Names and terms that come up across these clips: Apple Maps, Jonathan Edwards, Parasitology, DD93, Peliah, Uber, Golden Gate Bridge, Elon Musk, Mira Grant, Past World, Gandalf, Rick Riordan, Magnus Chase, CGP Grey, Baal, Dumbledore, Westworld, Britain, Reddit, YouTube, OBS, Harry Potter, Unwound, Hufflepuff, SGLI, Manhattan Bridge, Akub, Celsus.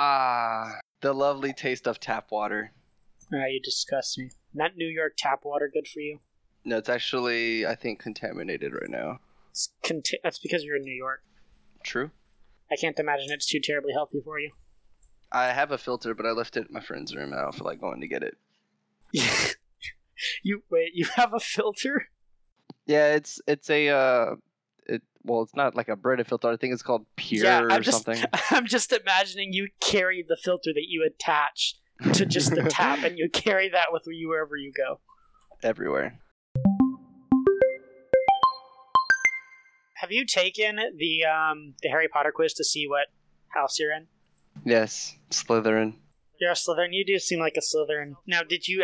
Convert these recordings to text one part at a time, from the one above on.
Ah, the lovely taste of tap water. You disgust me. Not New York tap water good for you? No, it's actually, I think, contaminated right now. That's because you're in New York. True. I can't imagine it's too terribly healthy for you. I have a filter, but I left it at my friend's room. I don't feel like going to get it. Wait, you have a filter? Yeah, it's a... Well, it's not like a branded filter. I think it's called Pure something. I'm just imagining you carry the filter that you attach to just the tap, and you carry that with you wherever you go. Everywhere. Have you taken the Harry Potter quiz to see what house you're in? Yes, Slytherin. You're a Slytherin. You do seem like a Slytherin. Now, did you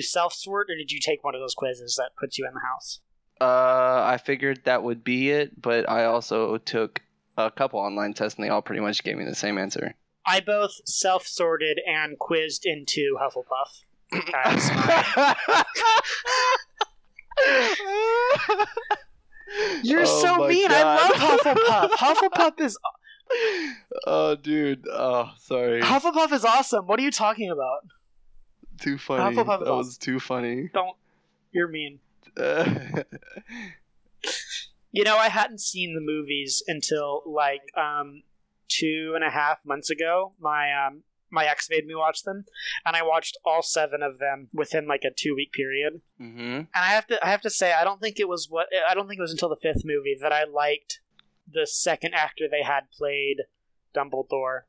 self-sort, or did you take one of those quizzes that puts you in the house? I figured that would be it, but I also took a couple online tests, and they all pretty much gave me the same answer. I both self-sorted and quizzed into Hufflepuff. You're so mean. God. I love Hufflepuff. Hufflepuff is... Oh, dude. Oh, sorry. Hufflepuff is awesome. What are you talking about? Too funny. Hufflepuff that was awesome. Too funny. Don't. You're mean. I hadn't seen the movies until like 2.5 months ago. My ex made me watch them, and I watched all 7 of them within like a 2-week period. Mm-hmm. And I have to say, I don't think it was until the 5th movie that I liked the second actor they had played Dumbledore.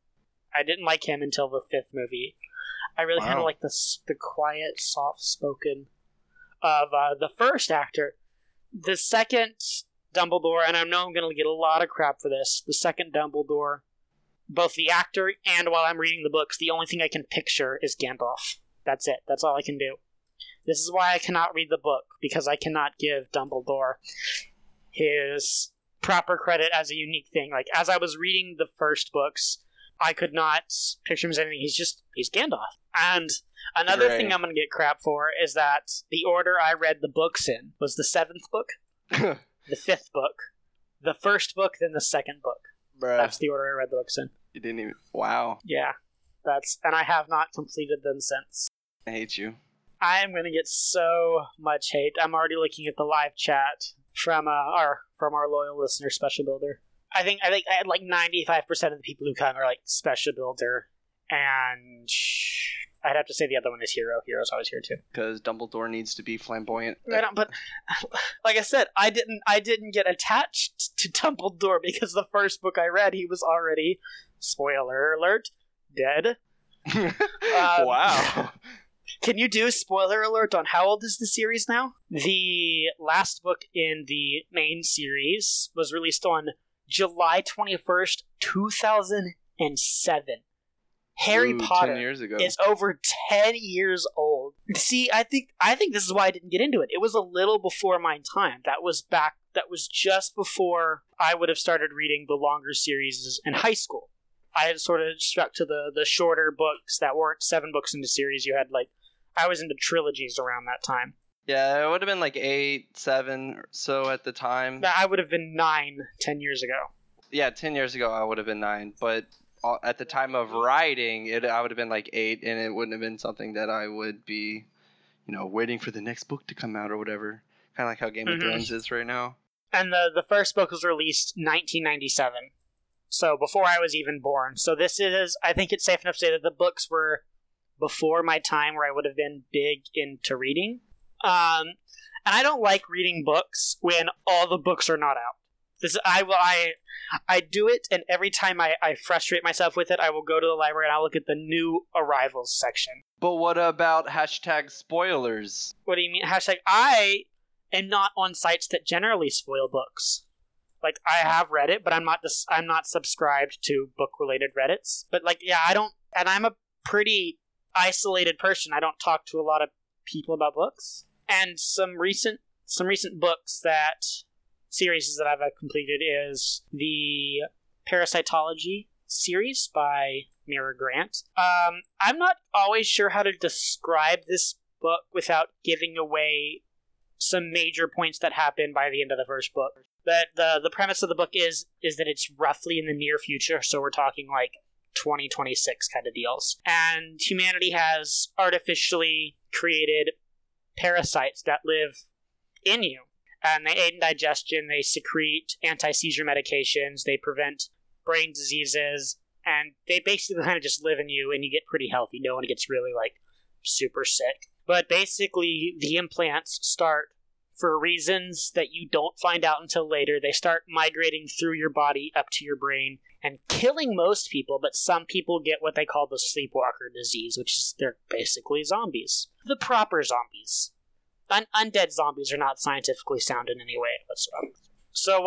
I didn't like him until the 5th movie. I really kind of like the quiet, soft spoken of the first actor. The second Dumbledore, and I know I'm going to get a lot of crap for this, the second Dumbledore, both the actor and while I'm reading the books, the only thing I can picture is Gandalf. That's it. That's all I can do. This is why I cannot read the book, because I cannot give Dumbledore his proper credit as a unique thing. Like, as I was reading the first books, I could not picture him as anything. He's Gandalf. And another thing I'm going to get crap for is that the order I read the books in was the 7th book, the 5th book, the 1st book, then the 2nd book. Bruh. That's the order I read the books in. You didn't even... Wow. Yeah. And I have not completed them since. I hate you. I am going to get so much hate. I'm already looking at the live chat from our loyal listener, Special Builder. I think I had like 95% of the people who come are like Special Builder, and... I'd have to say the other one is Hero. Hero's always here too. Because Dumbledore needs to be flamboyant. Right on, but like I said, I didn't get attached to Dumbledore because the first book I read, he was already, spoiler alert, dead. Wow. Can you do spoiler alert on how old is the series now? The last book in the main series was released on July 21st, 2007. Harry Potter is over 10 years old. See, I think this is why I didn't get into it. It was a little before my time. That was just before I would have started reading the longer series in high school. I had sort of stuck to the shorter books that weren't 7 books into series. You had like, I was into trilogies around that time. Yeah, it would have been like 8, 7 or so at the time. I would have been 9, 10 years ago. Yeah, 10 years ago I would have been 9, but... At the time of writing, I would have been like 8, and it wouldn't have been something that I would be, waiting for the next book to come out or whatever. Kind of like how Game of Thrones is right now. And the first book was released 1997, so before I was even born. So this is, I think it's safe enough to say that the books were before my time where I would have been big into reading. And I don't like reading books when all the books are not out. I do it, and every time I frustrate myself with it, I will go to the library and I'll look at the new arrivals section. But what about #spoilers? What do you mean? I am not on sites that generally spoil books. Like, I have Reddit, but I'm not subscribed to book-related Reddits. But like, yeah, I don't, and I'm a pretty isolated person. I don't talk to a lot of people about books. And some recent books that... series that I've completed is the Parasitology series by Mira Grant. I'm not always sure how to describe this book without giving away some major points that happen by the end of the first book. But the premise of the book is that it's roughly in the near future, so we're talking like 2026 kind of deals. And humanity has artificially created parasites that live in you. And they aid in digestion, they secrete anti-seizure medications, they prevent brain diseases, and they basically kind of just live in you, and you get pretty healthy. No one gets really, super sick. But basically, the implants start, for reasons that you don't find out until later, they start migrating through your body up to your brain and killing most people, but some people get what they call the sleepwalker disease, which is they're basically zombies. The proper zombies. Undead zombies are not scientifically sound in any way whatsoever. So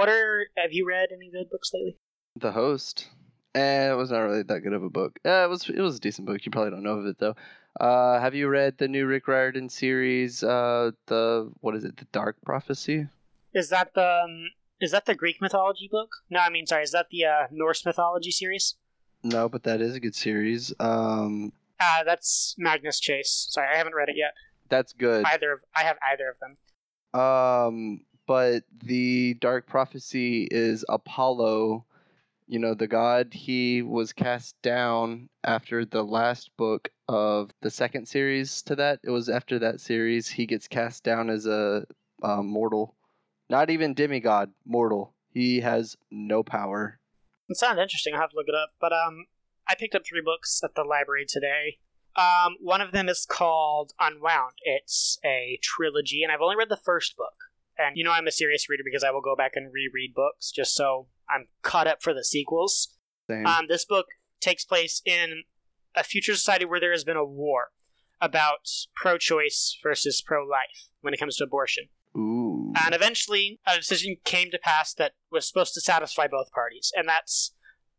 have you read any good books lately? The Host. It was not really that good of a book. It was a decent book. You probably don't know of it, though. Have you read the new Rick Riordan series, The Dark Prophecy? Is that the Greek mythology book? No, is that the Norse mythology series? No, but that is a good series. That's Magnus Chase. Sorry, I haven't read it yet. That's good. I have either of them. But the Dark Prophecy is Apollo, the god. He was cast down after the last book of the second series to that. It was after that series he gets cast down as a mortal. Not even demigod, mortal. He has no power. It sounds interesting. I'll have to look it up. But I picked up 3 books at the library today. One of them is called Unwound. It's a trilogy, and I've only read the first book. And I'm a serious reader because I will go back and reread books just so I'm caught up for the sequels. Same. This book takes place in a future society where there has been a war about pro-choice versus pro-life when it comes to abortion. Ooh. And eventually a decision came to pass that was supposed to satisfy both parties, and that's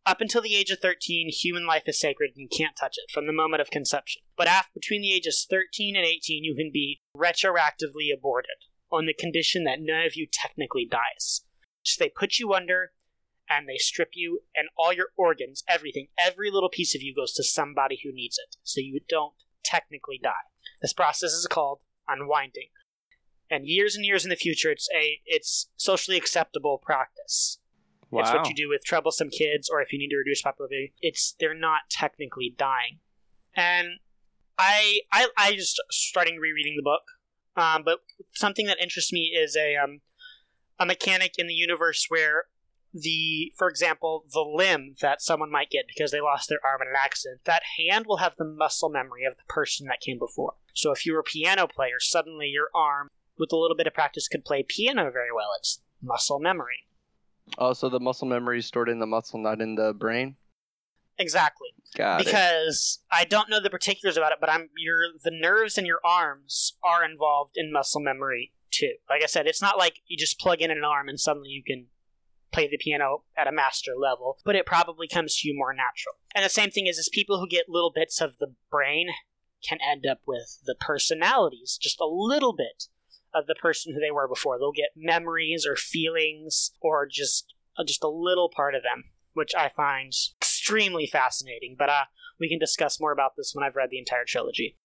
up until the age of 13, human life is sacred and you can't touch it from the moment of conception. But between the ages 13 and 18, you can be retroactively aborted on the condition that none of you technically dies. So they put you under and they strip you, and all your organs, everything, every little piece of you goes to somebody who needs it. So you don't technically die. This process is called unwinding. And years in the future, it's socially acceptable practice. Wow. It's what you do with troublesome kids, or if you need to reduce population. They're not technically dying. And I just starting rereading the book. But something that interests me is a mechanic in the universe where for example, the limb that someone might get because they lost their arm in an accident, that hand will have the muscle memory of the person that came before. So if you were a piano player, suddenly your arm, with a little bit of practice, could play piano very well. It's muscle memory. Oh, so the muscle memory is stored in the muscle, not in the brain? Exactly. Because I don't know the particulars about it, but the nerves in your arms are involved in muscle memory, too. Like I said, it's not like you just plug in an arm and suddenly you can play the piano at a master level, but it probably comes to you more natural. And the same thing is people who get little bits of the brain can end up with the personalities, just a little bit of the person who they were before. They'll get memories or feelings or just a little part of them, which I find extremely fascinating. But we can discuss more about this when I've read the entire trilogy.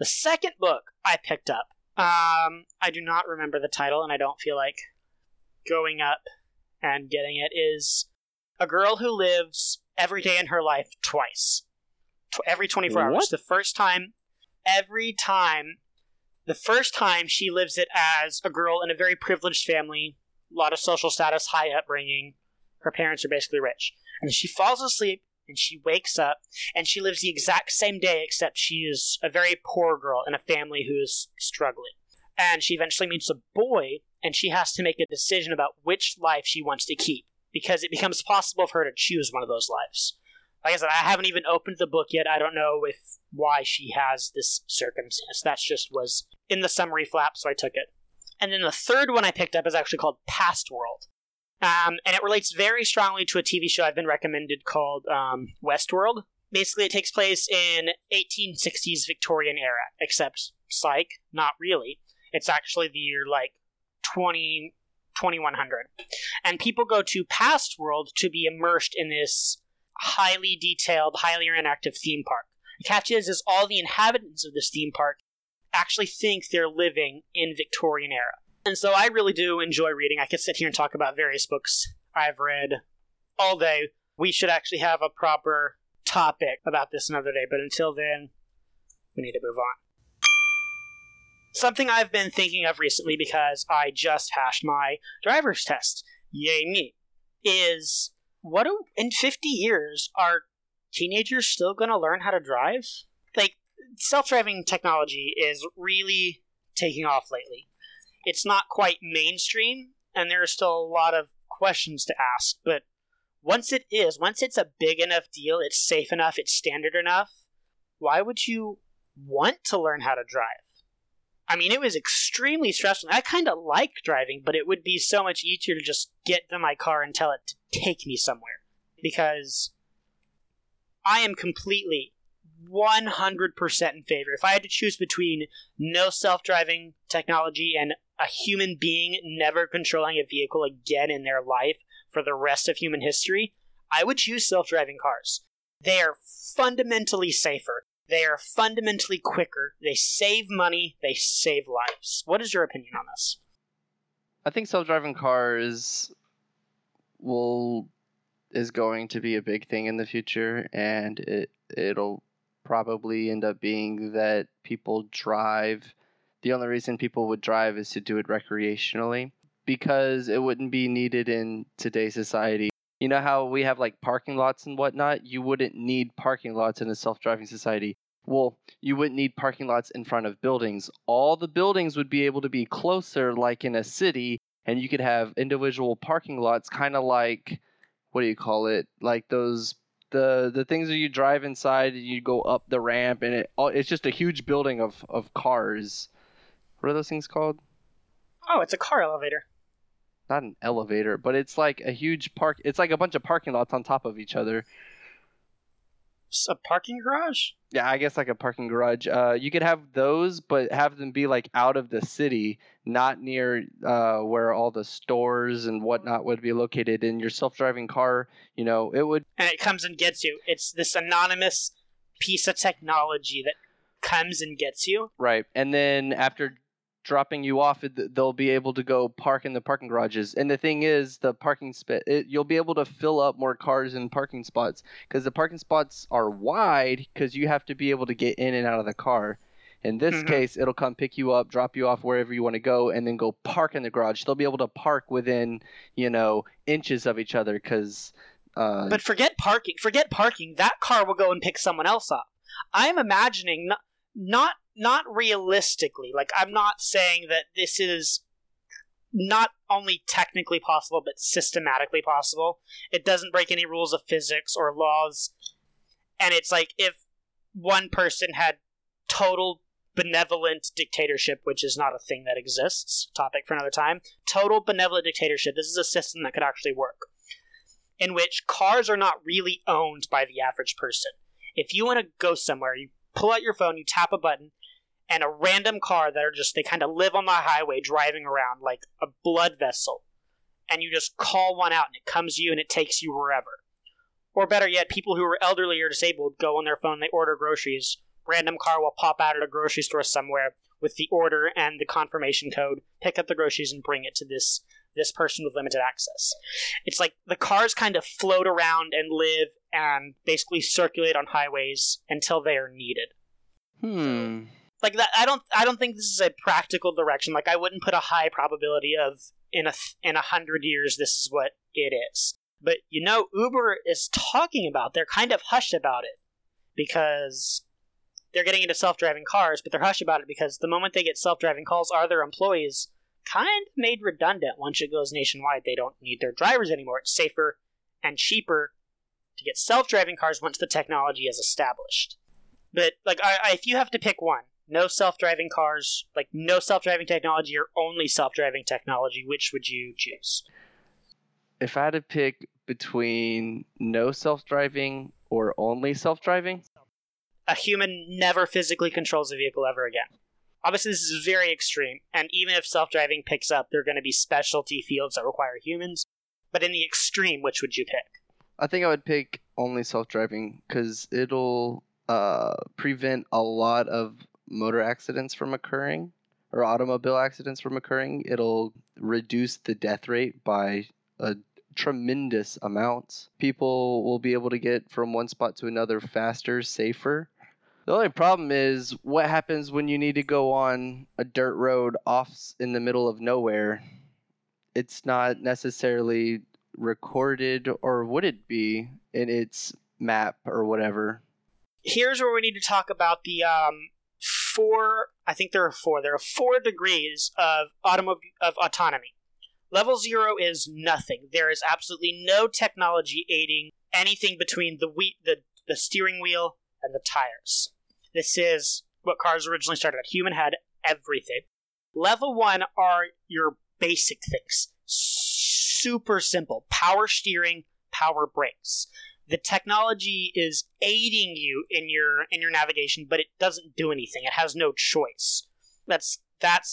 The second book I picked up, I do not remember the title, and I don't feel like going up and getting it, is a girl who lives every day in her life twice. Every 24 hours. The first time she lives it as a girl in a very privileged family, a lot of social status, high upbringing. Her parents are basically rich. And she falls asleep, and she wakes up, and she lives the exact same day, except she is a very poor girl in a family who is struggling. And she eventually meets a boy, and she has to make a decision about which life she wants to keep, because it becomes possible for her to choose one of those lives. Like I said, I haven't even opened the book yet. I don't know why she has this circumstance. That just was in the summary flap, so I took it. And then the third one I picked up is actually called Past World. And it relates very strongly to a TV show I've been recommended called Westworld. Basically, it takes place in 1860s Victorian era, except, psych, not really. It's actually the year, 2100. And people go to Past World to be immersed in this highly detailed, highly interactive theme park. The catch is all the inhabitants of this theme park actually think they're living in Victorian era. And so I really do enjoy reading. I could sit here and talk about various books I've read all day. We should actually have a proper topic about this another day, but until then, we need to move on. Something I've been thinking of recently, because I just hashed my driver's test, yay me, is what in 50 years are teenagers still going to learn how to drive? Like, self-driving technology is really taking off lately. It's not quite mainstream, and there are still a lot of questions to ask, but once it's a big enough deal, it's safe enough, it's standard enough, why would you want to learn how to drive? I mean, it was extremely stressful. I kind of like driving, but it would be so much easier to just get in my car and tell it to take me somewhere, because I am completely 100% in favor. If I had to choose between no self-driving technology and a human being never controlling a vehicle again in their life for the rest of human history, I would choose self-driving cars. They are fundamentally safer. They are fundamentally quicker. They save money. They save lives. What is your opinion on this? I think self-driving cars is going to be a big thing in the future, and it'll probably end up being that people drive. The only reason people would drive is to do it recreationally, because it wouldn't be needed in today's society. You know how we have like parking lots and whatnot? You wouldn't need parking lots in a self-driving society. Well, you wouldn't need parking lots in front of buildings. All the buildings would be able to be closer, like in a city, and you could have individual parking lots, kind of like, what do you call it? Like those, the things that you drive inside and you go up the ramp, and it's just a huge building of cars. What are those things called? Oh, it's a car elevator. Not an elevator, but it's like a huge park. It's like a bunch of parking lots on top of each other. It's a parking garage? Yeah, I guess like a parking garage. You could have those, but have them be like out of the city, not near where all the stores and whatnot would be located. In your self-driving car, you know, it would... And it comes and gets you. It's this anonymous piece of technology that comes and gets you. Right. And then after dropping you off, they'll be able to go park in the parking garages. And the thing is, the parking you'll be able to fill up more cars in parking spots, because the parking spots are wide, because you have to be able to get in and out of the car. In this case, it'll come pick you up, drop you off wherever you want to go, and then go park in the garage. They'll be able to park within, you know, inches of each other, because... But forget parking. Forget parking. That car will go and pick someone else up. I'm imagining... Not realistically, like I'm not saying that this is not only technically possible, but systematically possible. It doesn't break any rules of physics or laws. And it's like if one person had total benevolent dictatorship, which is not a thing that exists, topic for another time, total benevolent dictatorship, this is a system that could actually work, in which cars are not really owned by the average person. If you want to go somewhere, you pull out your phone, you tap a button, and a random car they kind of live on the highway driving around like a blood vessel. And you just call one out and it comes to you and it takes you wherever. Or better yet, people who are elderly or disabled go on their phone, they order groceries. Random car will pop out at a grocery store somewhere with the order and the confirmation code, pick up the groceries and bring it to this person with limited access. It's like the cars kind of float around and live and basically circulate on highways until they are needed. So, like that, I don't think this is a practical direction. Like I wouldn't put a high probability of in 100 years this is what it is. But you know, Uber is talking about. They're kind of hushed about it because they're getting into self-driving cars, but they're hushed about it because the moment they get self-driving calls, are their employees kind of made redundant. Once it goes nationwide, they don't need their drivers anymore. It's safer and cheaper to get self-driving cars once the technology is established. But like, if you have to pick one, no self-driving cars, like no self-driving technology, or only self-driving technology, which would you choose? If I had to pick between no self-driving or only self-driving, a human never physically controls a vehicle ever again. Obviously, this is very extreme, and even if self-driving picks up, there are going to be specialty fields that require humans. But in the extreme, which would you pick? I think I would pick only self-driving, because it'll prevent a lot of motor accidents from occurring, or automobile accidents from occurring. It'll reduce the death rate by a tremendous amounts. People will be able to get from one spot to another faster, safer. The only problem is what happens when you need to go on a dirt road off in the middle of nowhere. It's not necessarily recorded, or would it be, in its map or whatever. Here's where we need to talk about the four, I think there are four. There are 4 degrees of autonomy. Level 0 is nothing. There is absolutely no technology aiding anything between the steering wheel and the tires. This is what cars originally started at. Human had everything. Level 1 are your basic things. Super simple. Power steering, power brakes. The technology is aiding you in your navigation, but it doesn't do anything. It has no choice. That's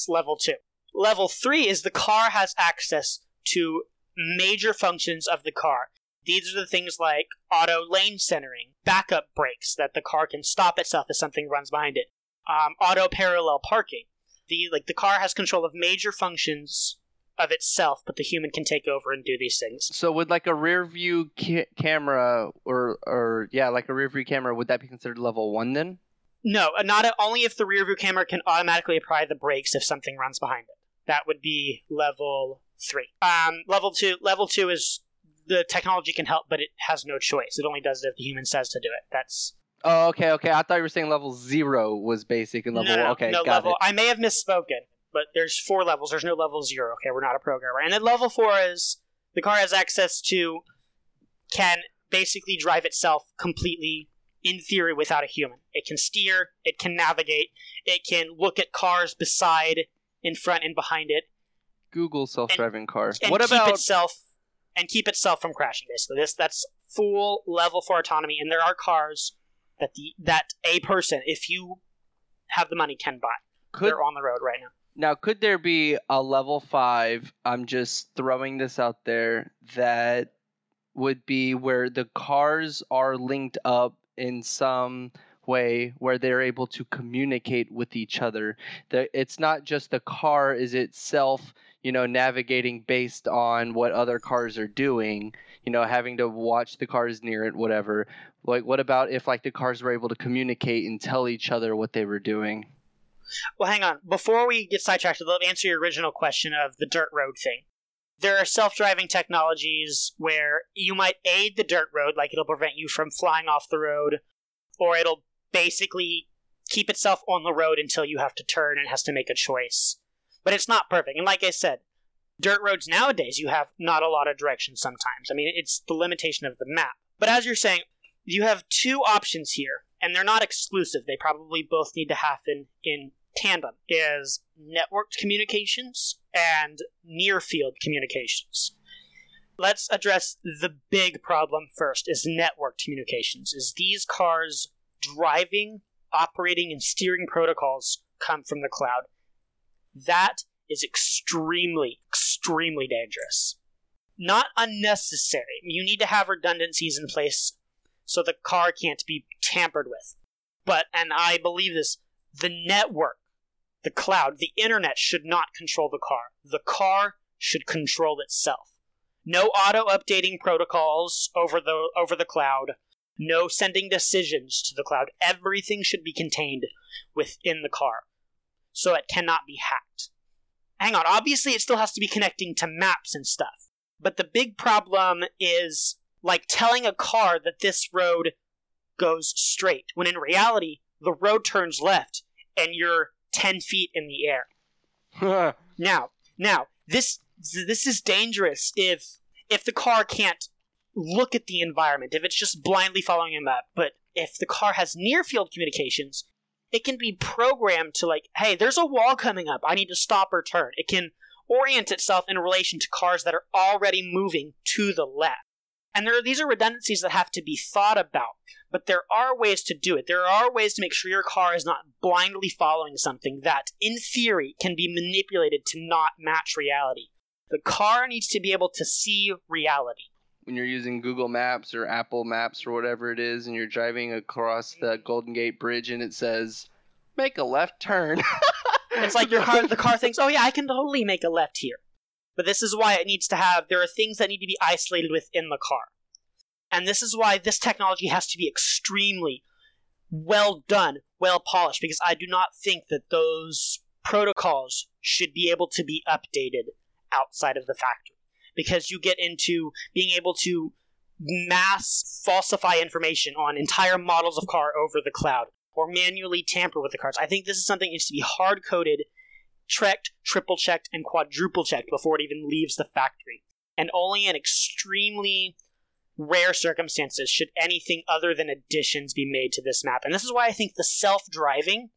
level 2. Level 3 is the car has access to major functions of the car. These are the things like auto lane centering, backup brakes that the car can stop itself if something runs behind it, auto parallel parking. The car has control of major functions of itself, but the human can take over and do these things. So would like a rear view camera like a rear view camera, would that be considered level 1 then? No, only if the rear view camera can automatically apply the brakes if something runs behind it. That would be level 3. Level two is the technology can help, but it has no choice. It only does it if the human says to do it. That's... Oh, okay. I thought you were saying level 0 was basic and level... No, got it. I may have misspoken. But there's 4 levels. There's no level 0. Okay, we're not a programmer. And then level 4 is the car has access to, can basically drive itself completely, in theory, without a human. It can steer. It can navigate. It can look at cars beside, in front, and behind it. Google self-driving car. And keep itself from crashing, basically. That's full level 4 autonomy. And there are cars that a person, if you have the money, can buy. They're on the road right now. Now, could there be a level 5, I'm just throwing this out there, that would be where the cars are linked up in some way where they're able to communicate with each other? It's not just the car is itself, navigating based on what other cars are doing, having to watch the cars near it, whatever. Like, what about if, the cars were able to communicate and tell each other what they were doing? Well, hang on. Before we get sidetracked, I'll answer your original question of the dirt road thing. There are self-driving technologies where you might aid the dirt road, like it'll prevent you from flying off the road, or it'll basically keep itself on the road until you have to turn and has to make a choice. But it's not perfect. And like I said, dirt roads nowadays, you have not a lot of direction sometimes. I mean, it's the limitation of the map. But as you're saying, you have 2 options here, and they're not exclusive. They probably both need to happen in tandem, is networked communications and near-field communications. Let's address the big problem first, is networked communications. Is these cars' driving, operating, and steering protocols come from the cloud. That is extremely, extremely dangerous. Not unnecessary. You need to have redundancies in place so the car can't be tampered with. But, and I believe this, the network, the cloud, the internet should not control the car. The car should control itself. No auto-updating protocols over the cloud. No sending decisions to the cloud. Everything should be contained within the car, so it cannot be hacked. Hang on, obviously it still has to be connecting to maps and stuff. But the big problem is telling a car that this road goes straight, when in reality, the road turns left, and you're 10 feet in the air. Now, this is dangerous if the car can't look at the environment, if it's just blindly following a map. But if the car has near-field communications, it can be programmed to, hey, there's a wall coming up. I need to stop or turn. It can orient itself in relation to cars that are already moving to the left. And these are redundancies that have to be thought about, but there are ways to do it. There are ways to make sure your car is not blindly following something that, in theory, can be manipulated to not match reality. The car needs to be able to see reality. When you're using Google Maps or Apple Maps or whatever it is, and you're driving across the Golden Gate Bridge and it says, make a left turn. It's like the car thinks, oh yeah, I can totally make a left here. But this is why it needs to have, there are things that need to be isolated within the car. And this is why this technology has to be extremely well done, well polished, because I do not think that those protocols should be able to be updated outside of the factory. Because you get into being able to mass falsify information on entire models of car over the cloud, or manually tamper with the cars. I think this is something that needs to be hard-coded, checked, triple-checked, and quadruple-checked before it even leaves the factory. And only in extremely rare circumstances should anything other than additions be made to this map. And this is why I think the self-driving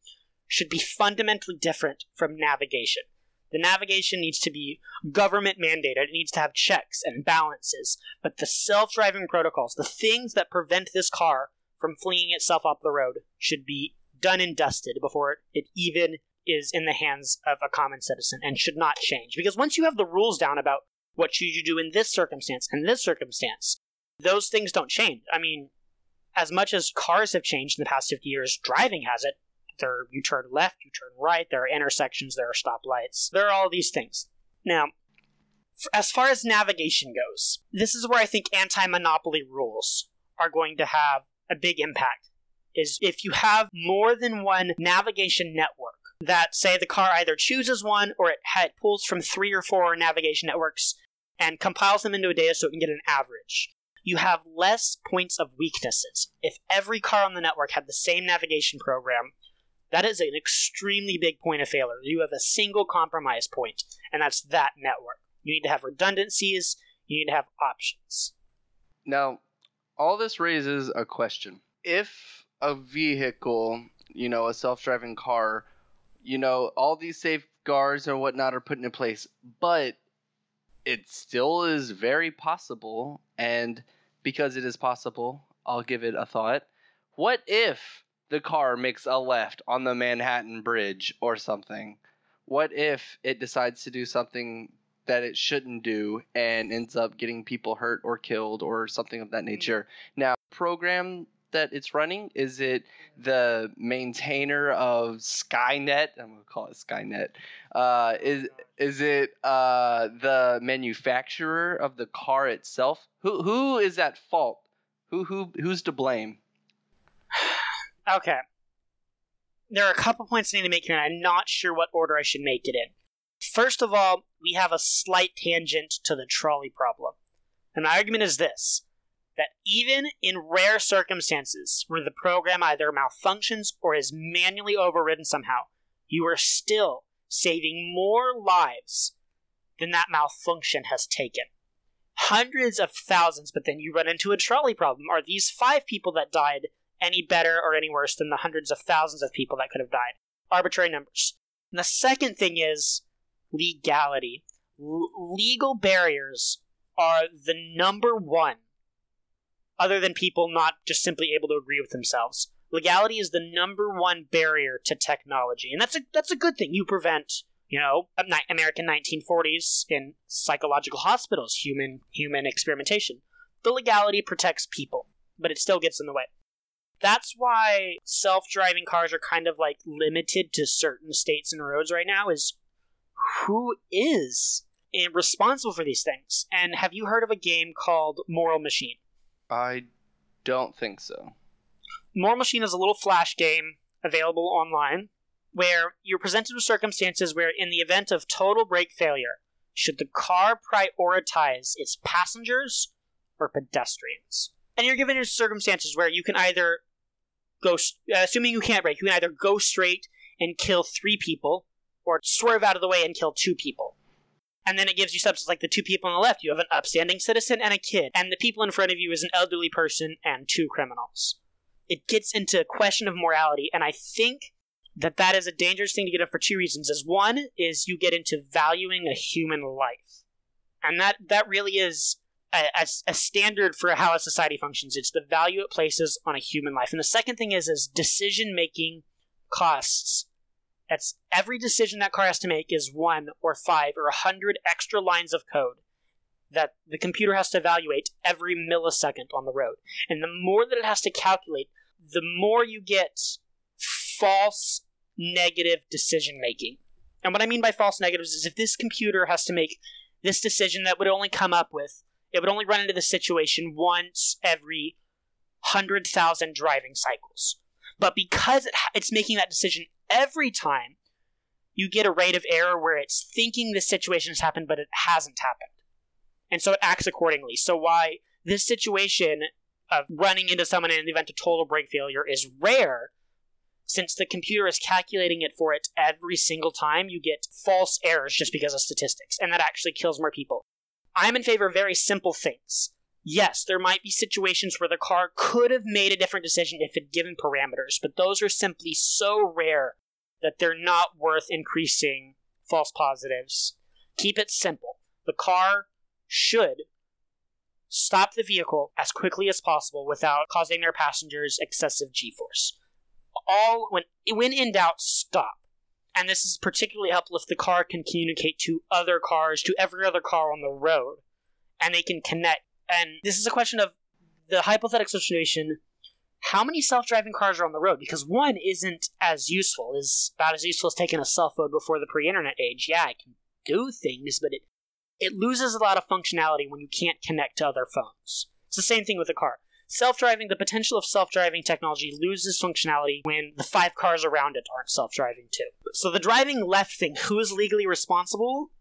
should be fundamentally different from navigation. The navigation needs to be government mandated. It needs to have checks and balances. But the self-driving protocols, the things that prevent this car from flinging itself off the road, should be done and dusted before it even is in the hands of a common citizen, and should not change. Because once you have the rules down about what should you do in this circumstance and this circumstance, those things don't change. I mean, as much as cars have changed in the past 50 years, driving hasn't. There, you turn left, you turn right, there are intersections, there are stoplights, there are all these things. Now, as far as navigation goes, this is where I think anti-monopoly rules are going to have a big impact, is if you have more than one navigation network that, say, the car either chooses one or it pulls from 3 or 4 navigation networks and compiles them into a data so it can get an average. You have less points of weaknesses. If every car on the network had the same navigation program, that is an extremely big point of failure. You have a single compromise point, and that's that network. You need to have redundancies. You need to have options. Now, all this raises a question. If a vehicle, a self-driving car, all these safeguards and whatnot are put into place, but it still is very possible, and because it is possible, I'll give it a thought. What if the car makes a left on the Manhattan Bridge or something? What if it decides to do something that it shouldn't do and ends up getting people hurt or killed or something of that nature? Now, program that it's running, is it the maintainer of Skynet? I'm going to call it Skynet. Is it the manufacturer of the car itself? Who is at fault? Who's to blame? Okay. There are a couple points I need to make here, and I'm not sure what order I should make it in. First of all, we have a slight tangent to the trolley problem. And my argument is this, that even in rare circumstances where the program either malfunctions or is manually overridden somehow, you are still saving more lives than that malfunction has taken. Hundreds of thousands, but then you run into a trolley problem. Are these 5 people that died any better or any worse than the hundreds of thousands of people that could have died? Arbitrary numbers. And the second thing is legality. Legal barriers are the number one, other than people not just simply able to agree with themselves. Legality is the number one barrier to technology. And that's a good thing. You prevent, American 1940s in psychological hospitals, human experimentation. The legality protects people, but it still gets in the way. That's why self-driving cars are kind of like limited to certain states and roads right now, is who is responsible for these things? And have you heard of a game called Moral Machine? I don't think so. Moral Machine is a little flash game available online where you're presented with circumstances where, in the event of total brake failure, should the car prioritize its passengers or pedestrians? And you're given circumstances where you can either go, assuming you can't brake, you can either go straight and kill 3 people, or swerve out of the way and kill 2 people. And then it gives you substance like the 2 people on the left. You have an upstanding citizen and a kid, and the people in front of you is an elderly person and 2 criminals. It gets into a question of morality, and I think that is a dangerous thing to get up for 2 reasons. As one is you get into valuing a human life, and that really is a standard for how a society functions. It's the value it places on a human life. And the second thing is decision-making costs. That's every decision that car has to make is 1 or 5 or 100 extra lines of code that the computer has to evaluate every millisecond on the road. And the more that it has to calculate, the more you get false negative decision-making. And what I mean by false negatives is if this computer has to make this decision that would only come up with, it would only run into this situation once every 100,000 driving cycles. But because it's making that decision every time, you get a rate of error where it's thinking this situation has happened, but it hasn't happened. And so it acts accordingly. So why this situation of running into someone in the event of total brake failure is rare, since the computer is calculating it for it every single time, you get false errors just because of statistics. And that actually kills more people. I'm in favor of very simple things. Yes, there might be situations where the car could have made a different decision if it given parameters, but those are simply so rare that they're not worth increasing false positives. Keep it simple. The car should stop the vehicle as quickly as possible without causing their passengers excessive g-force. When in doubt, stop. And this is particularly helpful if the car can communicate to other cars, to every other car on the road, and they can connect. And this is a question of the hypothetical situation: how many self-driving cars are on the road? Because one isn't as useful. It's about as useful as taking a cell phone before the pre-internet age. Yeah, it can do things, but it loses a lot of functionality when you can't connect to other phones. It's the same thing with a car. Self-driving, the potential of self-driving technology loses functionality when the 5 cars around it aren't self-driving too. So the driving left thing, who is legally responsible?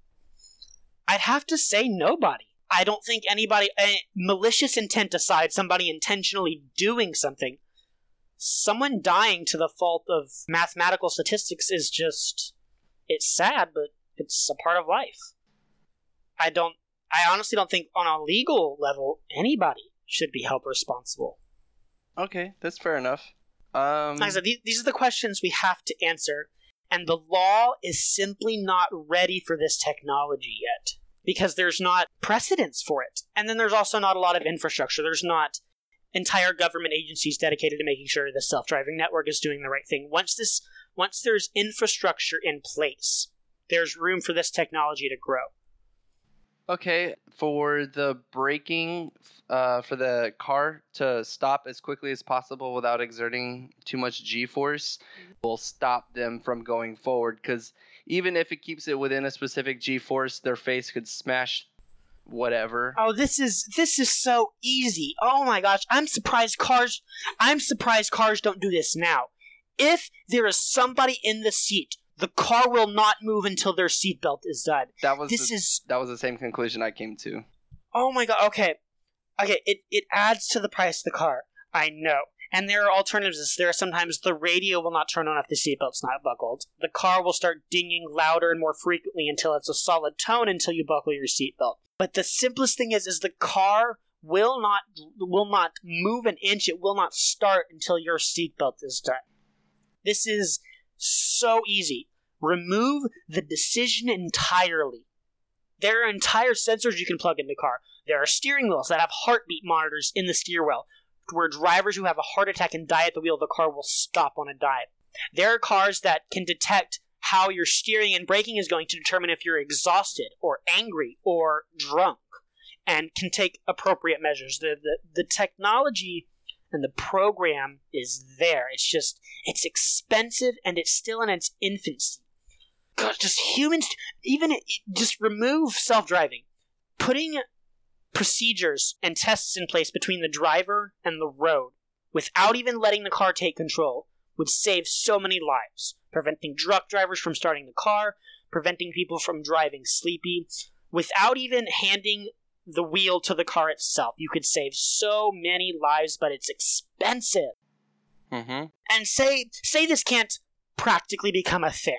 I'd have to say nobody. I don't think anybody, malicious intent aside, somebody intentionally doing something, someone dying to the fault of mathematical statistics is just, it's sad, but it's a part of life. I honestly don't think on a legal level anybody should be held responsible. Okay, that's fair enough. Like I said, these are the questions we have to answer, and the law is simply not ready for this technology yet, because there's not precedence for it. And then there's also not a lot of infrastructure. There's not entire government agencies dedicated to making sure the self-driving network is doing the right thing. Once there's infrastructure in place, there's room for this technology to grow. Okay, for the braking, for the car to stop as quickly as possible without exerting too much g-force, will stop them from going forward, because even if it keeps it within a specific g-force, their face could smash whatever. Oh, this is so easy. Oh my gosh, I'm surprised cars don't do this now. If there is somebody in the seat, the car will not move until their seatbelt is done. That was the same conclusion I came to. Oh my god, okay, it adds to the price of the car. I know. And there are alternatives. There are sometimes the radio will not turn on if the seatbelt's not buckled. The car will start dinging louder and more frequently until it's a solid tone until you buckle your seatbelt. But the simplest thing is the car will not move an inch. It will not start until your seatbelt is done. This is so easy. Remove the decision entirely. There are entire sensors you can plug in the car. There are steering wheels that have heartbeat monitors in the steer wheel, where drivers who have a heart attack and die at the wheel of the car will stop on a dime. There are cars that can detect how your steering and braking is going to determine if you're exhausted or angry or drunk, and can take appropriate measures. The technology and the program is there. It's just, it's expensive, and it's still in its infancy. God, just humans, even just remove self-driving. Putting procedures and tests in place between the driver and the road, without even letting the car take control, would save so many lives, preventing drunk drivers from starting the car, preventing people from driving sleepy. Without even handing the wheel to the car itself, you could save so many lives, but it's expensive. Mm-hmm. And say this can't practically become a thing.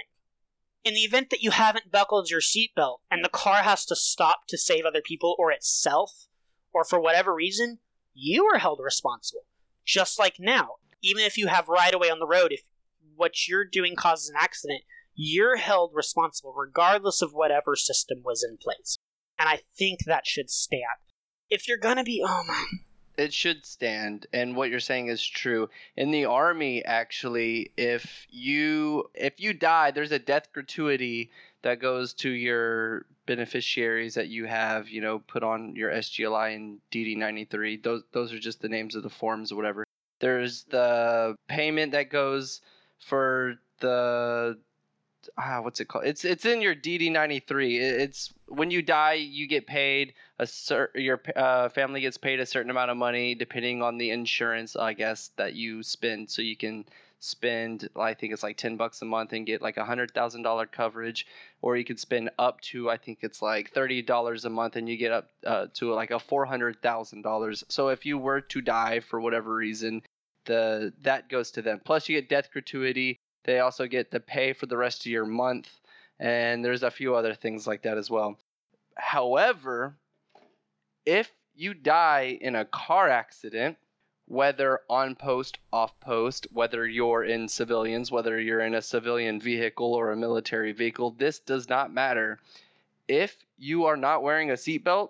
In the event that you haven't buckled your seatbelt and the car has to stop to save other people or itself, or for whatever reason, you are held responsible. Just like now, even if you have right-of-way on the road, if what you're doing causes an accident, you're held responsible regardless of whatever system was in place. And I think that should stand. If you're going to be... oh my... it should stand, and what you're saying is true. In the Army, actually, if you die, there's a death gratuity that goes to your beneficiaries that you have, put on your SGLI and DD93. Those are just the names of the forms or whatever. There's the payment that goes for the what's it called? It's in your DD93. It's when you die, you get paid your family gets paid a certain amount of money depending on the insurance, I guess, that you spend. So you can spend, I think it's like $10 a month and get like $100,000 coverage, or you could spend up to, I think it's like $30 a month and you get up to like a $400,000. So if you were to die for whatever reason, that goes to them. Plus you get death gratuity. They also get the pay for the rest of your month, and there's a few other things like that as well. However, if you die in a car accident, whether on post, off post, whether you're in civilians, whether you're in a civilian vehicle or a military vehicle, this does not matter. If you are not wearing a seatbelt,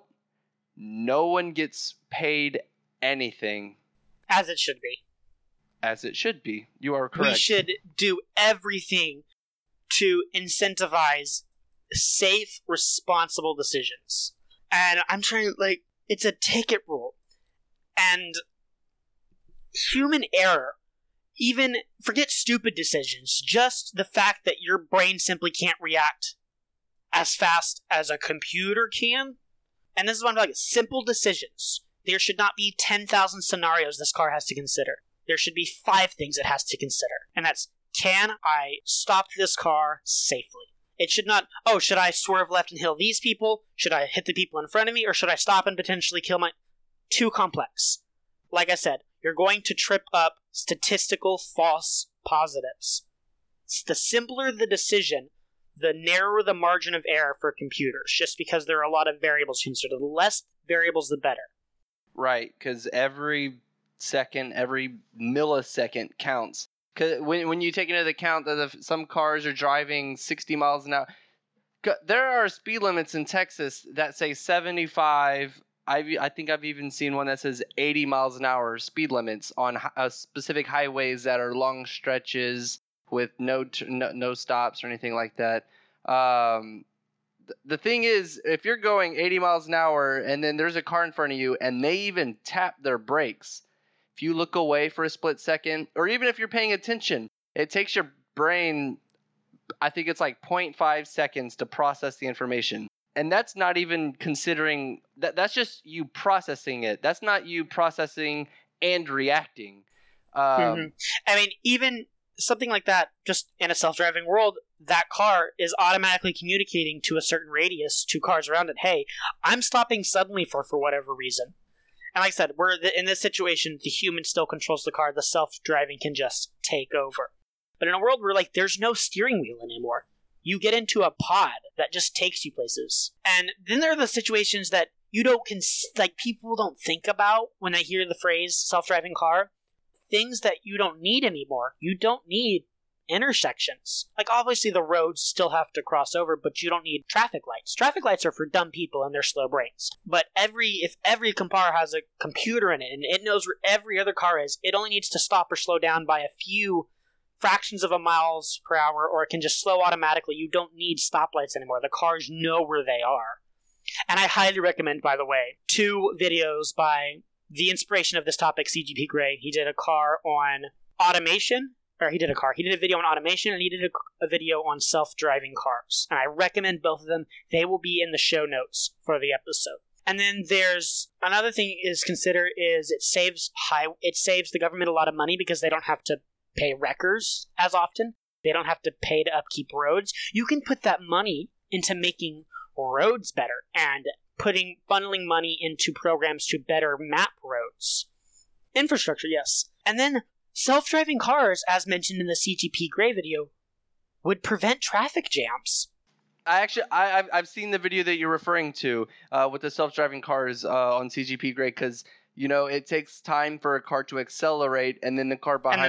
no one gets paid anything. As it should be. As it should be. You are correct. We should do everything to incentivize safe, responsible decisions. And I'm trying, like, it's a ticket rule. And human error, even, forget stupid decisions, just the fact that your brain simply can't react as fast as a computer can. And this is what I'm talking, simple decisions. There should not be 10,000 scenarios this car has to consider. There should be 5 things it has to consider. And that's, can I stop this car safely? It should not, oh, should I swerve left and hit these people? Should I hit the people in front of me? Or should I stop and potentially kill my... Too complex. Like I said, you're going to trip up statistical false positives. The simpler the decision, the narrower the margin of error for computers, just because there are a lot of variables considered. The less variables, the better. Right, because every second, every millisecond counts. Because when you take into account that some cars are driving 60 miles an hour, there are speed limits in Texas that say 75. I think I've even seen one that says 80 miles an hour speed limits on specific highways that are long stretches with no stops or anything like that. The thing is, if you're going 80 miles an hour and then there's a car in front of you and they even tap their brakes, if you look away for a split second, or even if you're paying attention, it takes your brain, I think it's like 0.5 seconds to process the information. And that's not even considering that. That's just you processing it. That's not you processing and reacting. I mean, even something like that, just in a self-driving world, that car is automatically communicating to a certain radius to cars around it. Hey, I'm stopping suddenly for whatever reason. And like I said, in this situation, the human still controls the car. The self-driving can just take over. But in a world where, like, there's no steering wheel anymore, you get into a pod that just takes you places. And then there are the situations that you don't people don't think about when they hear the phrase self-driving car. Things that you don't need anymore. You don't need intersections. Like, obviously the roads still have to cross over, but you don't need traffic lights. Traffic lights are for dumb people and their slow brains. But if every car has a computer in it and it knows where every other car is, it only needs to stop or slow down by a few fractions of a miles per hour, or it can just slow automatically. You don't need stoplights anymore. The cars know where they are. And I highly recommend, by the way, 2 videos by the inspiration of this topic, CGP Grey. He did a car on automation. He did a video on automation, and he did a video on self-driving cars. And I recommend both of them. They will be in the show notes for the episode. And then there's another thing is consider is it saves the government a lot of money because they don't have to pay wreckers as often. They don't have to pay to upkeep roads. You can put that money into making roads better and funneling money into programs to better map roads. Infrastructure, yes. And then self-driving cars, as mentioned in the CGP Grey video, would prevent traffic jams. I've seen the video that you're referring to with the self-driving cars on CGP Grey, because it takes time for a car to accelerate, and then the car behind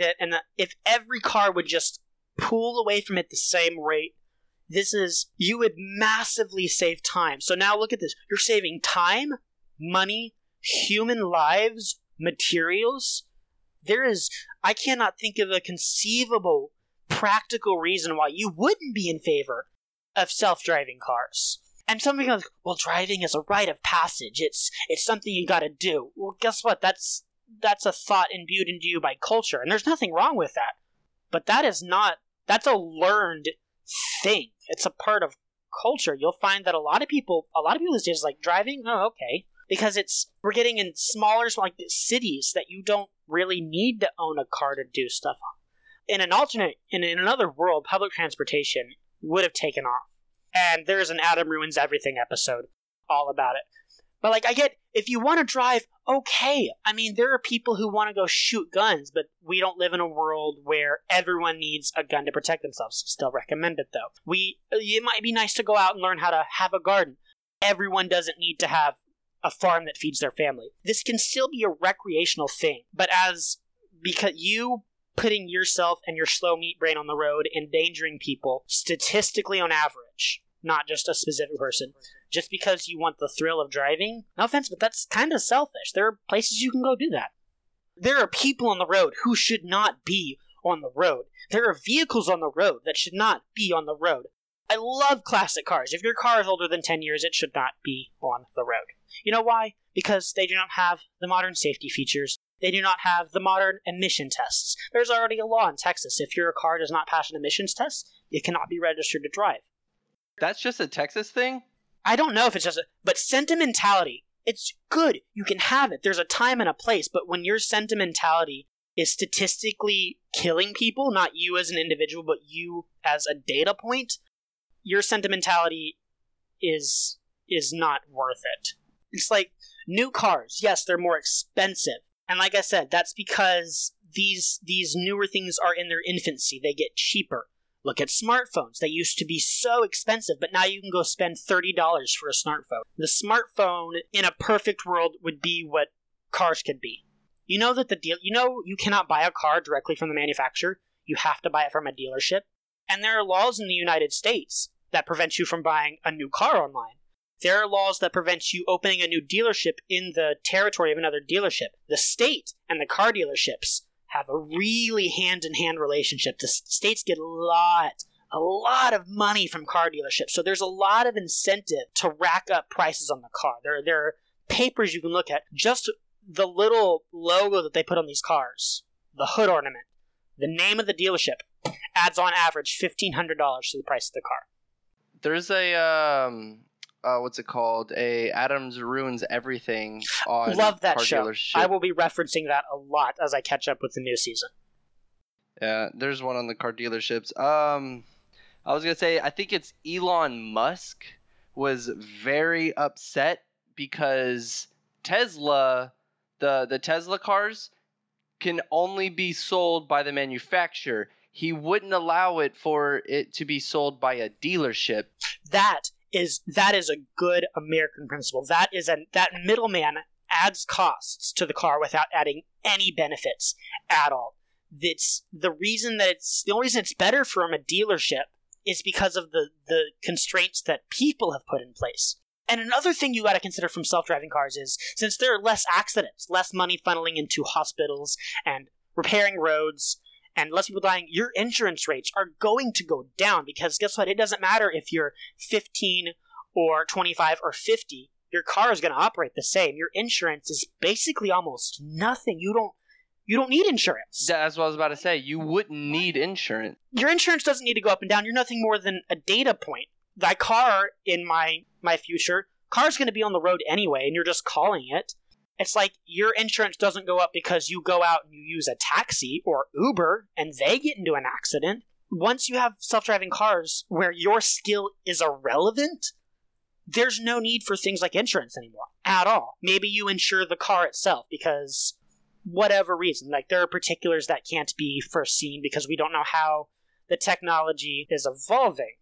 it. And if every car would just pull away from it the same rate, you would massively save time. So now look at this. You're saving time, money, human lives, materials. I cannot think of a conceivable practical reason why you wouldn't be in favor of self-driving cars. And some people are like, well, driving is a rite of passage. It's something you gotta do. Well, guess what? That's a thought imbued into you by culture, and there's nothing wrong with that. But that is not That's a learned thing. It's a part of culture. You'll find that a lot of people these days, like driving, oh, okay. Because we're getting in smaller, like, cities that you don't really need to own a car to do stuff on. In another world, public transportation would have taken off. And there's an Adam Ruins Everything episode all about it. But, like, I get, if you want to drive, okay. I mean, there are people who want to go shoot guns, but we don't live in a world where everyone needs a gun to protect themselves. Still recommend it, though. It might be nice to go out and learn how to have a garden. Everyone doesn't need to have a farm that feeds their family. This can still be a recreational thing, but because you putting yourself and your slow meat brain on the road, endangering people statistically on average, not just a specific person, just because you want the thrill of driving, no offense, but that's kind of selfish. There are places you can go do that. There are people on the road who should not be on the road. There are vehicles on the road that should not be on the road. I love classic cars. If your car is older than 10 years, it should not be on the road. You know why? Because they do not have the modern safety features. They do not have the modern emission tests. There's already a law in Texas. If your car does not pass an emissions test, it cannot be registered to drive. That's just a Texas thing? I don't know if it's just but sentimentality, it's good. You can have it. There's a time and a place, but when your sentimentality is statistically killing people, not you as an individual, but you as a data point, your sentimentality is not worth it. It's like new cars. Yes, they're more expensive. And like I said, that's because these newer things are in their infancy. They get cheaper. Look at smartphones. They used to be so expensive, but now you can go spend $30 for a smartphone. The smartphone in a perfect world would be what cars could be. You know that you cannot buy a car directly from the manufacturer. You have to buy it from a dealership. And there are laws in the United States that prevent you from buying a new car online. There are laws that prevent you opening a new dealership in the territory of another dealership. The state and the car dealerships have a really hand-in-hand relationship. The states get a lot of money from car dealerships. So there's a lot of incentive to rack up prices on the car. There are papers you can look at. Just the little logo that they put on these cars, the hood ornament, the name of the dealership, adds on average $1,500 to the price of the car. There's a... what's it called? A Adam's Ruins Everything on Love that show. I will be referencing that a lot as I catch up with the new season. Yeah, there's one on the car dealerships. I was going to say, I think it's Elon Musk was very upset because Tesla, the Tesla cars can only be sold by the manufacturer. He wouldn't allow it for it to be sold by a dealership. That is a good American principle. That middleman adds costs to the car without adding any benefits at all. That's the only reason it's better from a dealership is because of the constraints that people have put in place. And another thing you got to consider from self-driving cars is, since there are less accidents, less money funneling into hospitals and repairing roads, and less people dying, your insurance rates are going to go down, because guess what? It doesn't matter if you're 15 or 25 or 50. Your car is going to operate the same. Your insurance is basically almost nothing. You don't need insurance. That's what I was about to say. You wouldn't need insurance. Your insurance doesn't need to go up and down. You're nothing more than a data point. Thy car in my future, car's going to be on the road anyway, and you're just calling it. It's like your insurance doesn't go up because you go out and you use a taxi or Uber and they get into an accident. Once you have self-driving cars where your skill is irrelevant, there's no need for things like insurance anymore at all. Maybe you insure the car itself because whatever reason, like there are particulars that can't be foreseen because we don't know how the technology is evolving.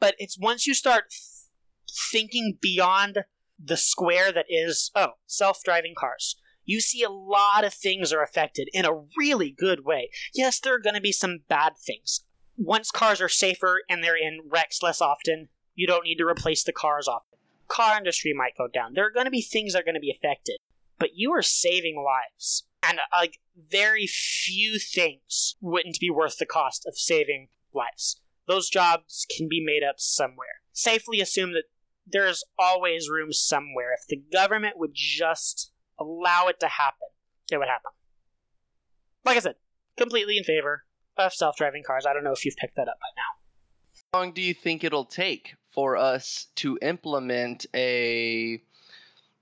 But it's once you start thinking beyond the square that is, self-driving cars. You see a lot of things are affected in a really good way. Yes, there are going to be some bad things. Once cars are safer and they're in wrecks less often, you don't need to replace the cars often. Car industry might go down. There are going to be things that are going to be affected. But you are saving lives. And very few things wouldn't be worth the cost of saving lives. Those jobs can be made up somewhere. Safely assume that there's always room somewhere. If the government would just allow it to happen, it would happen. Like I said, completely in favor Hufflepuff self-driving cars. I don't know if you've picked that up by now. How long do you think it'll take for us to implement a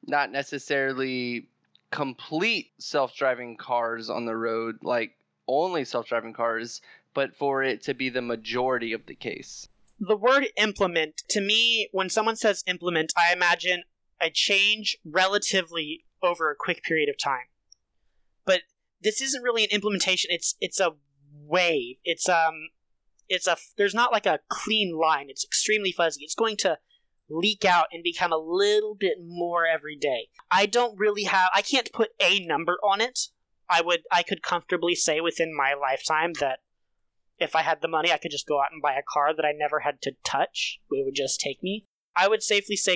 not necessarily complete self-driving cars on the road, like only self-driving cars, but for it to be the majority of the case? The word implement, to me, when someone says implement, I imagine a change relatively over a quick period of time. But this isn't really an implementation. It's a wave. There's not like a clean line. It's extremely fuzzy. It's going to leak out and become a little bit more every day. I can't put a number on it. I could comfortably say within my lifetime that if I had the money, I could just go out and buy a car that I never had to touch. It would just take me. I would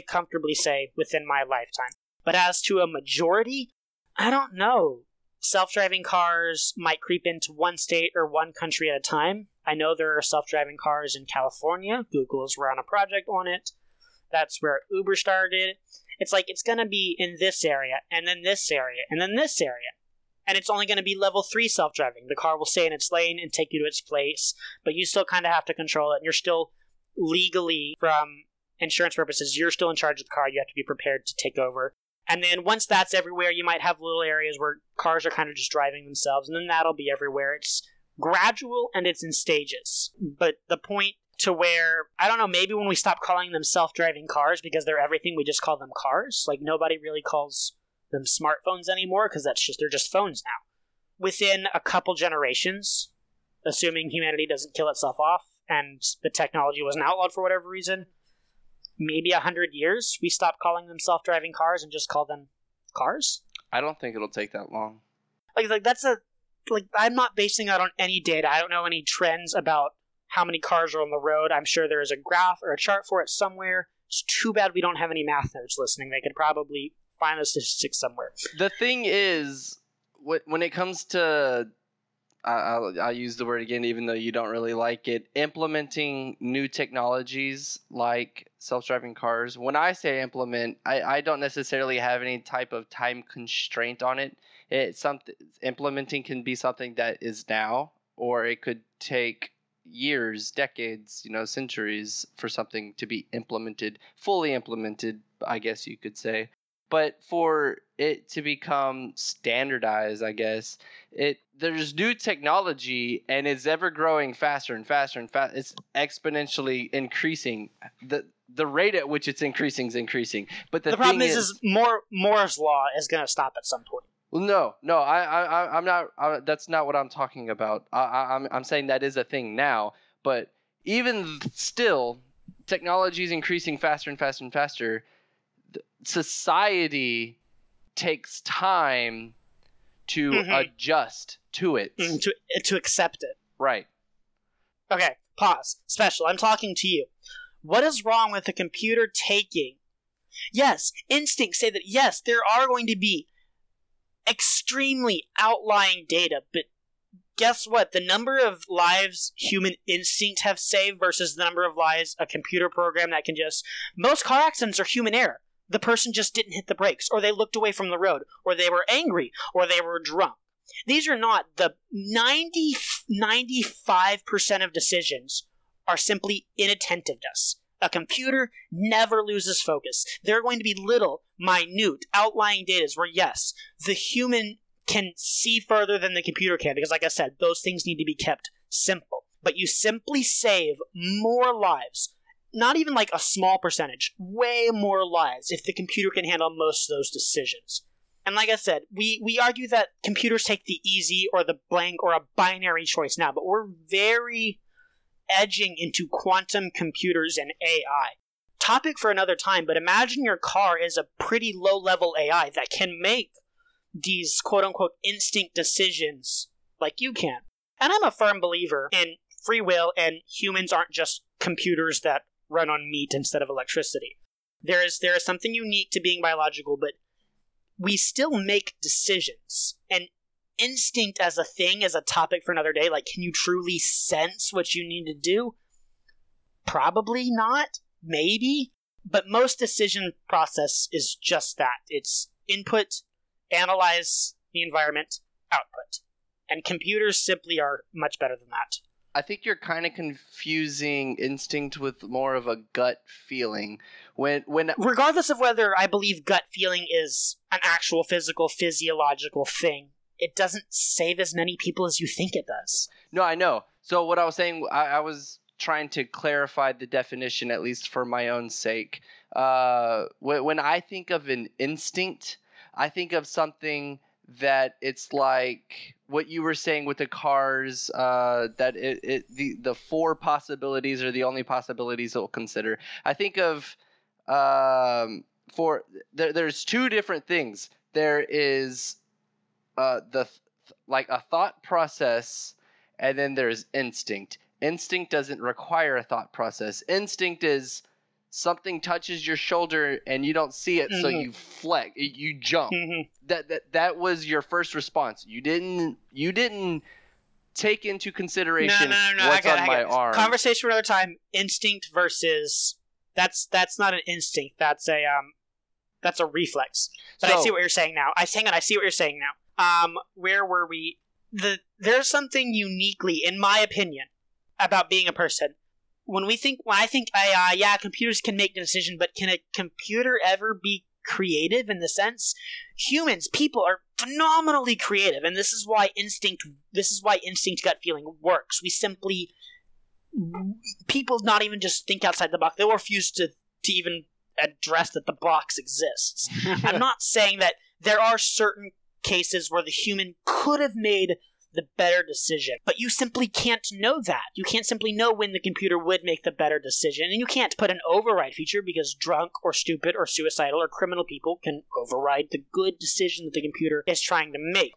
comfortably say within my lifetime. But as to a majority, I don't know. Self-driving cars might creep into one state or one country at a time. I know there are self-driving cars in California. Google's run a project on it. That's where Uber started. It's like it's going to be in this area, and then this area, and then this area. And it's only going to be level 3 self-driving. The car will stay in its lane and take you to its place, but you still kind of have to control it, and you're still legally, from insurance purposes, you're still in charge of the car. You have to be prepared to take over. And then once that's everywhere, you might have little areas where cars are kind of just driving themselves, and then that'll be everywhere. It's gradual, and it's in stages. But the point to where, I don't know, maybe when we stop calling them self-driving cars because they're everything, we just call them cars. Like, nobody really calls them smartphones anymore because they're just phones now. Within a couple generations, assuming humanity doesn't kill itself off and the technology wasn't outlawed for whatever reason, maybe 100 years, we stop calling them self-driving cars and just call them cars. I don't think it'll take that long. I'm not basing that on any data. I don't know any trends about how many cars are on the road. I'm sure there is a graph or a chart for it somewhere. It's too bad we don't have any math nerds listening. They could probably find those statistics somewhere. The thing is, when it comes to, I'll use the word again, even though you don't really like it, implementing new technologies like self-driving cars, when I say implement, I don't necessarily have any type of time constraint on it. Implementing can be something that is now, or it could take years, decades, centuries for something to be implemented, fully implemented, I guess you could say. But for it to become standardized, I guess, there's new technology and it's ever growing faster and faster and faster. It's exponentially increasing. The rate at which it's increasing is increasing. But the problem is Moore's Law is going to stop at some point. Well, no, I'm not. That's not what I'm talking about. I'm saying that is a thing now, but even still, technology is increasing faster and faster and faster. Society takes time to adjust to it, to accept it. Right. Okay. Pause. Special. I'm talking to you. What is wrong with a computer taking? Yes, instincts say that. Yes, there are going to be extremely outlying data, but guess what? The number of lives human instinct have saved versus the number of lives a computer program that can just. Most car accidents are human error. The person just didn't hit the brakes, or they looked away from the road, or they were angry, or they were drunk. These are not the 95% of decisions are simply inattentiveness. A computer never loses focus. There are going to be little, minute, outlying data where, yes, the human can see further than the computer can, because like I said, those things need to be kept simple. But you simply save more lives, not even like a small percentage, way more lives if the computer can handle most of those decisions. And like I said, we argue that computers take the easy or the blank or a binary choice now, but we're very edging into quantum computers and AI. Topic for another time, but imagine your car is a pretty low-level AI that can make these quote-unquote instinct decisions like you can. And I'm a firm believer in free will, and humans aren't just computers that run on meat instead of electricity. There is something unique to being biological, but we still make decisions. And instinct as a thing is a topic for another day. Like, can you truly sense what you need to do? Probably not. Maybe. But most decision process is just that. It's input, analyze the environment, output. And computers simply are much better than that. I think you're kind of confusing instinct with more of a gut feeling. When regardless of whether I believe gut feeling is an actual physical, physiological thing, it doesn't save as many people as you think it does. No, I know. So what I was saying, I was trying to clarify the definition, at least for my own sake. When I think of an instinct, I think of something that it's like what you were saying with the cars, that the four possibilities are the only possibilities it'll consider. I think of there's two different things. There is like a thought process, and then there's instinct. Instinct doesn't require a thought process. Instinct is something touches your shoulder and you don't see it, mm-hmm. so you flex, you jump. Mm-hmm. That was your first response. You didn't take into consideration no, what's on my arm. Conversation for another time. Instinct versus that's not an instinct. That's a reflex. But so, I see what you're saying now. I see what you're saying now. Where were we? There's something uniquely, in my opinion, about being a person. When I think computers can make a decision, but can a computer ever be creative in the sense? Humans, people are phenomenally creative, and this is why instinct gut feeling works. We simply, people not even just think outside the box. They'll refuse to even address that the box exists. I'm not saying that there are certain cases where the human could have made the better decision, but you simply can't know that. You can't simply know when the computer would make the better decision, and you can't put an override feature because drunk or stupid or suicidal or criminal people can override the good decision that the computer is trying to make.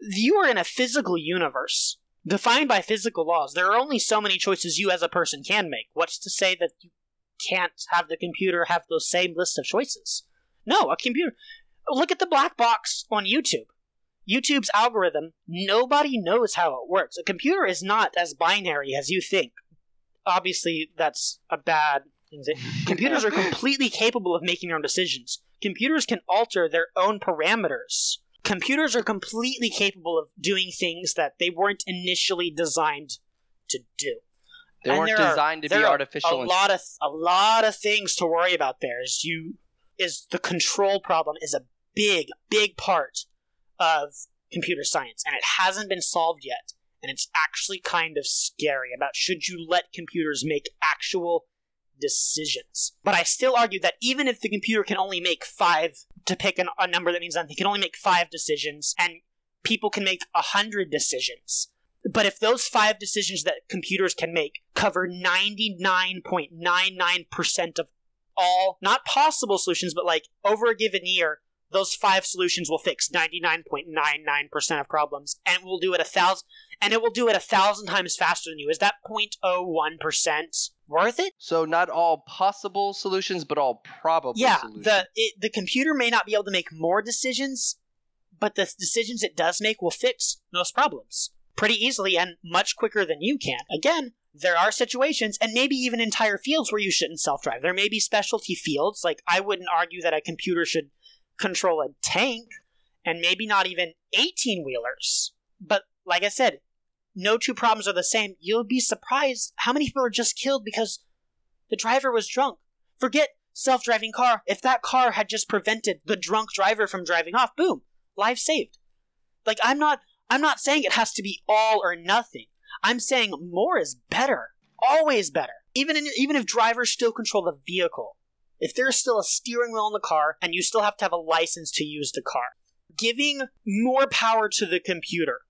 You are in a physical universe defined by physical laws. There are only so many choices you as a person can make. What's to say that you can't have the computer have those same list of choices? No, a computer... Look at the black box on YouTube. YouTube's algorithm, nobody knows how it works. A computer is not as binary as you think. Obviously, that's a bad thing. Computers are completely capable of making their own decisions. Computers can alter their own parameters. Computers are completely capable of doing things that they weren't initially designed to do. They weren't designed to be artificial. A lot of things to worry about there. Is the control problem is a big, big part of computer science, and it hasn't been solved yet, and it's actually kind of scary about should you let computers make actual decisions. But I still argue that even if the computer can only make 5, to pick a number that means nothing, can only make 5 decisions, and people can make 100 decisions, but if those 5 decisions that computers can make cover 99.99% of all, not possible solutions, but like over a given year, those 5 solutions will fix 99.99% of problems, and will do it 1,000 times faster than you. Is that 0.01% worth it? So not all possible solutions, but all probable solutions. Yeah, the computer may not be able to make more decisions, but the decisions it does make will fix most problems pretty easily and much quicker than you can. Again, there are situations, and maybe even entire fields, where you shouldn't self-drive. There may be specialty fields. Like, I wouldn't argue that a computer should control a tank, and maybe not even 18-wheelers. But like I said, no two problems are the same. You'll be surprised how many people are just killed because the driver was drunk. Forget self-driving car. If that car had just prevented the drunk driver from driving off, boom, life saved. Like, I'm not saying it has to be all or nothing. I'm saying more is better, always better. Even if drivers still control the vehicle, if there's still a steering wheel in the car, and you still have to have a license to use the car, giving more power to the computer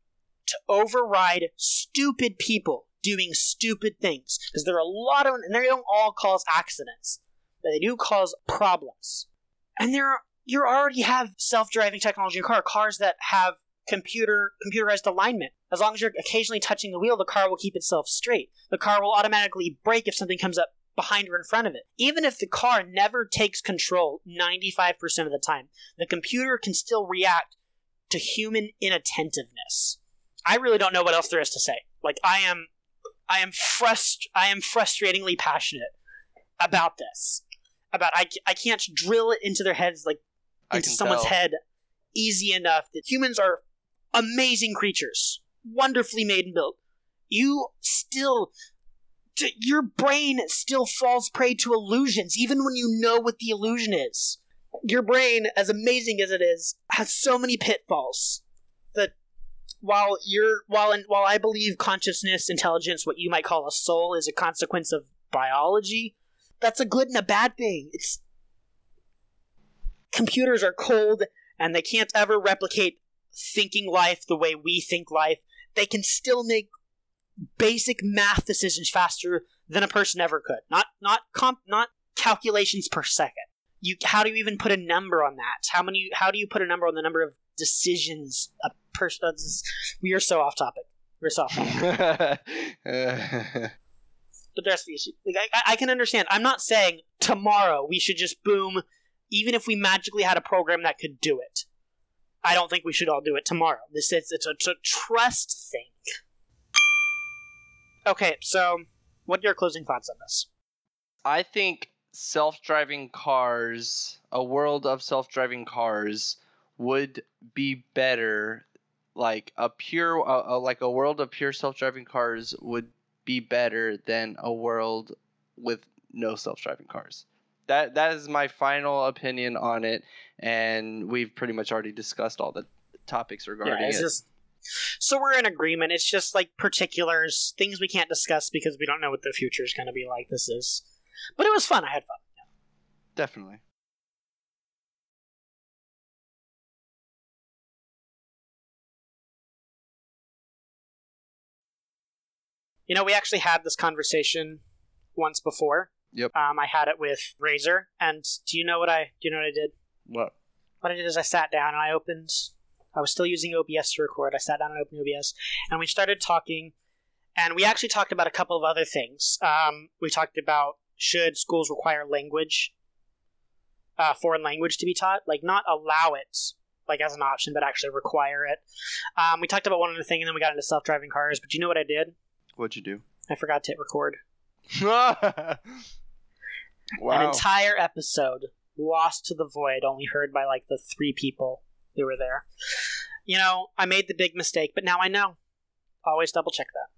to override stupid people doing stupid things, because there are a lot of them, and they don't all cause accidents, but they do cause problems. And you already have self-driving technology in cars that have computerized alignment. As long as you're occasionally touching the wheel, the car will keep itself straight. The car will automatically brake if something comes up behind or in front of it. Even if the car never takes control 95% of the time, the computer can still react to human inattentiveness. I really don't know what else there is to say. Like, I am frustratingly passionate about this. I can't drill it into their heads, like into someone's head easy enough that humans are amazing creatures. wonderfully made and built, you still... your brain still falls prey to illusions, even when you know what the illusion is. Your brain, as amazing as it is, has so many pitfalls that while I believe consciousness, intelligence, what you might call a soul, is a consequence of biology, that's a good and a bad thing. It's... computers are cold, and they can't ever replicate thinking life the way we think life. They can still make basic math decisions faster than a person ever could. Not calculations per second. How do you even put a number on that? How do you put a number on the number of decisions a person... we are so off topic. We're so off topic. But that's the issue. Like, I can understand. I'm not saying tomorrow we should just boom, even if we magically had a program that could do it. I don't think we should all do it tomorrow. It's a trust thing. Okay, so what are your closing thoughts on this? I think self-driving cars, a world of self-driving cars, would be better. Like a world of pure self-driving cars would be better than a world with no self-driving cars. That is my final opinion on it, and we've pretty much already discussed all the topics regarding it. So we're in agreement. It's just like particulars, things we can't discuss because we don't know what the future is going to be like. This is, but it was fun. I had fun. Yeah. Definitely. You know, we actually had this conversation once before. Yep. I had it with Razor, and do you know what I did? What? What I did is I sat down and I was still using OBS to record. I sat down and opened OBS, and we started talking, and we actually talked about a couple of other things. We talked about, should schools require language, foreign language to be taught? Like, not allow it, like, as an option, but actually require it. We talked about one other thing, and then we got into self-driving cars, but do you know what I did? What'd you do? I forgot to hit record. Wow. An entire episode lost to the void, only heard by, like, the three people who were there. You know, I made the big mistake, but now I know. Always double check that.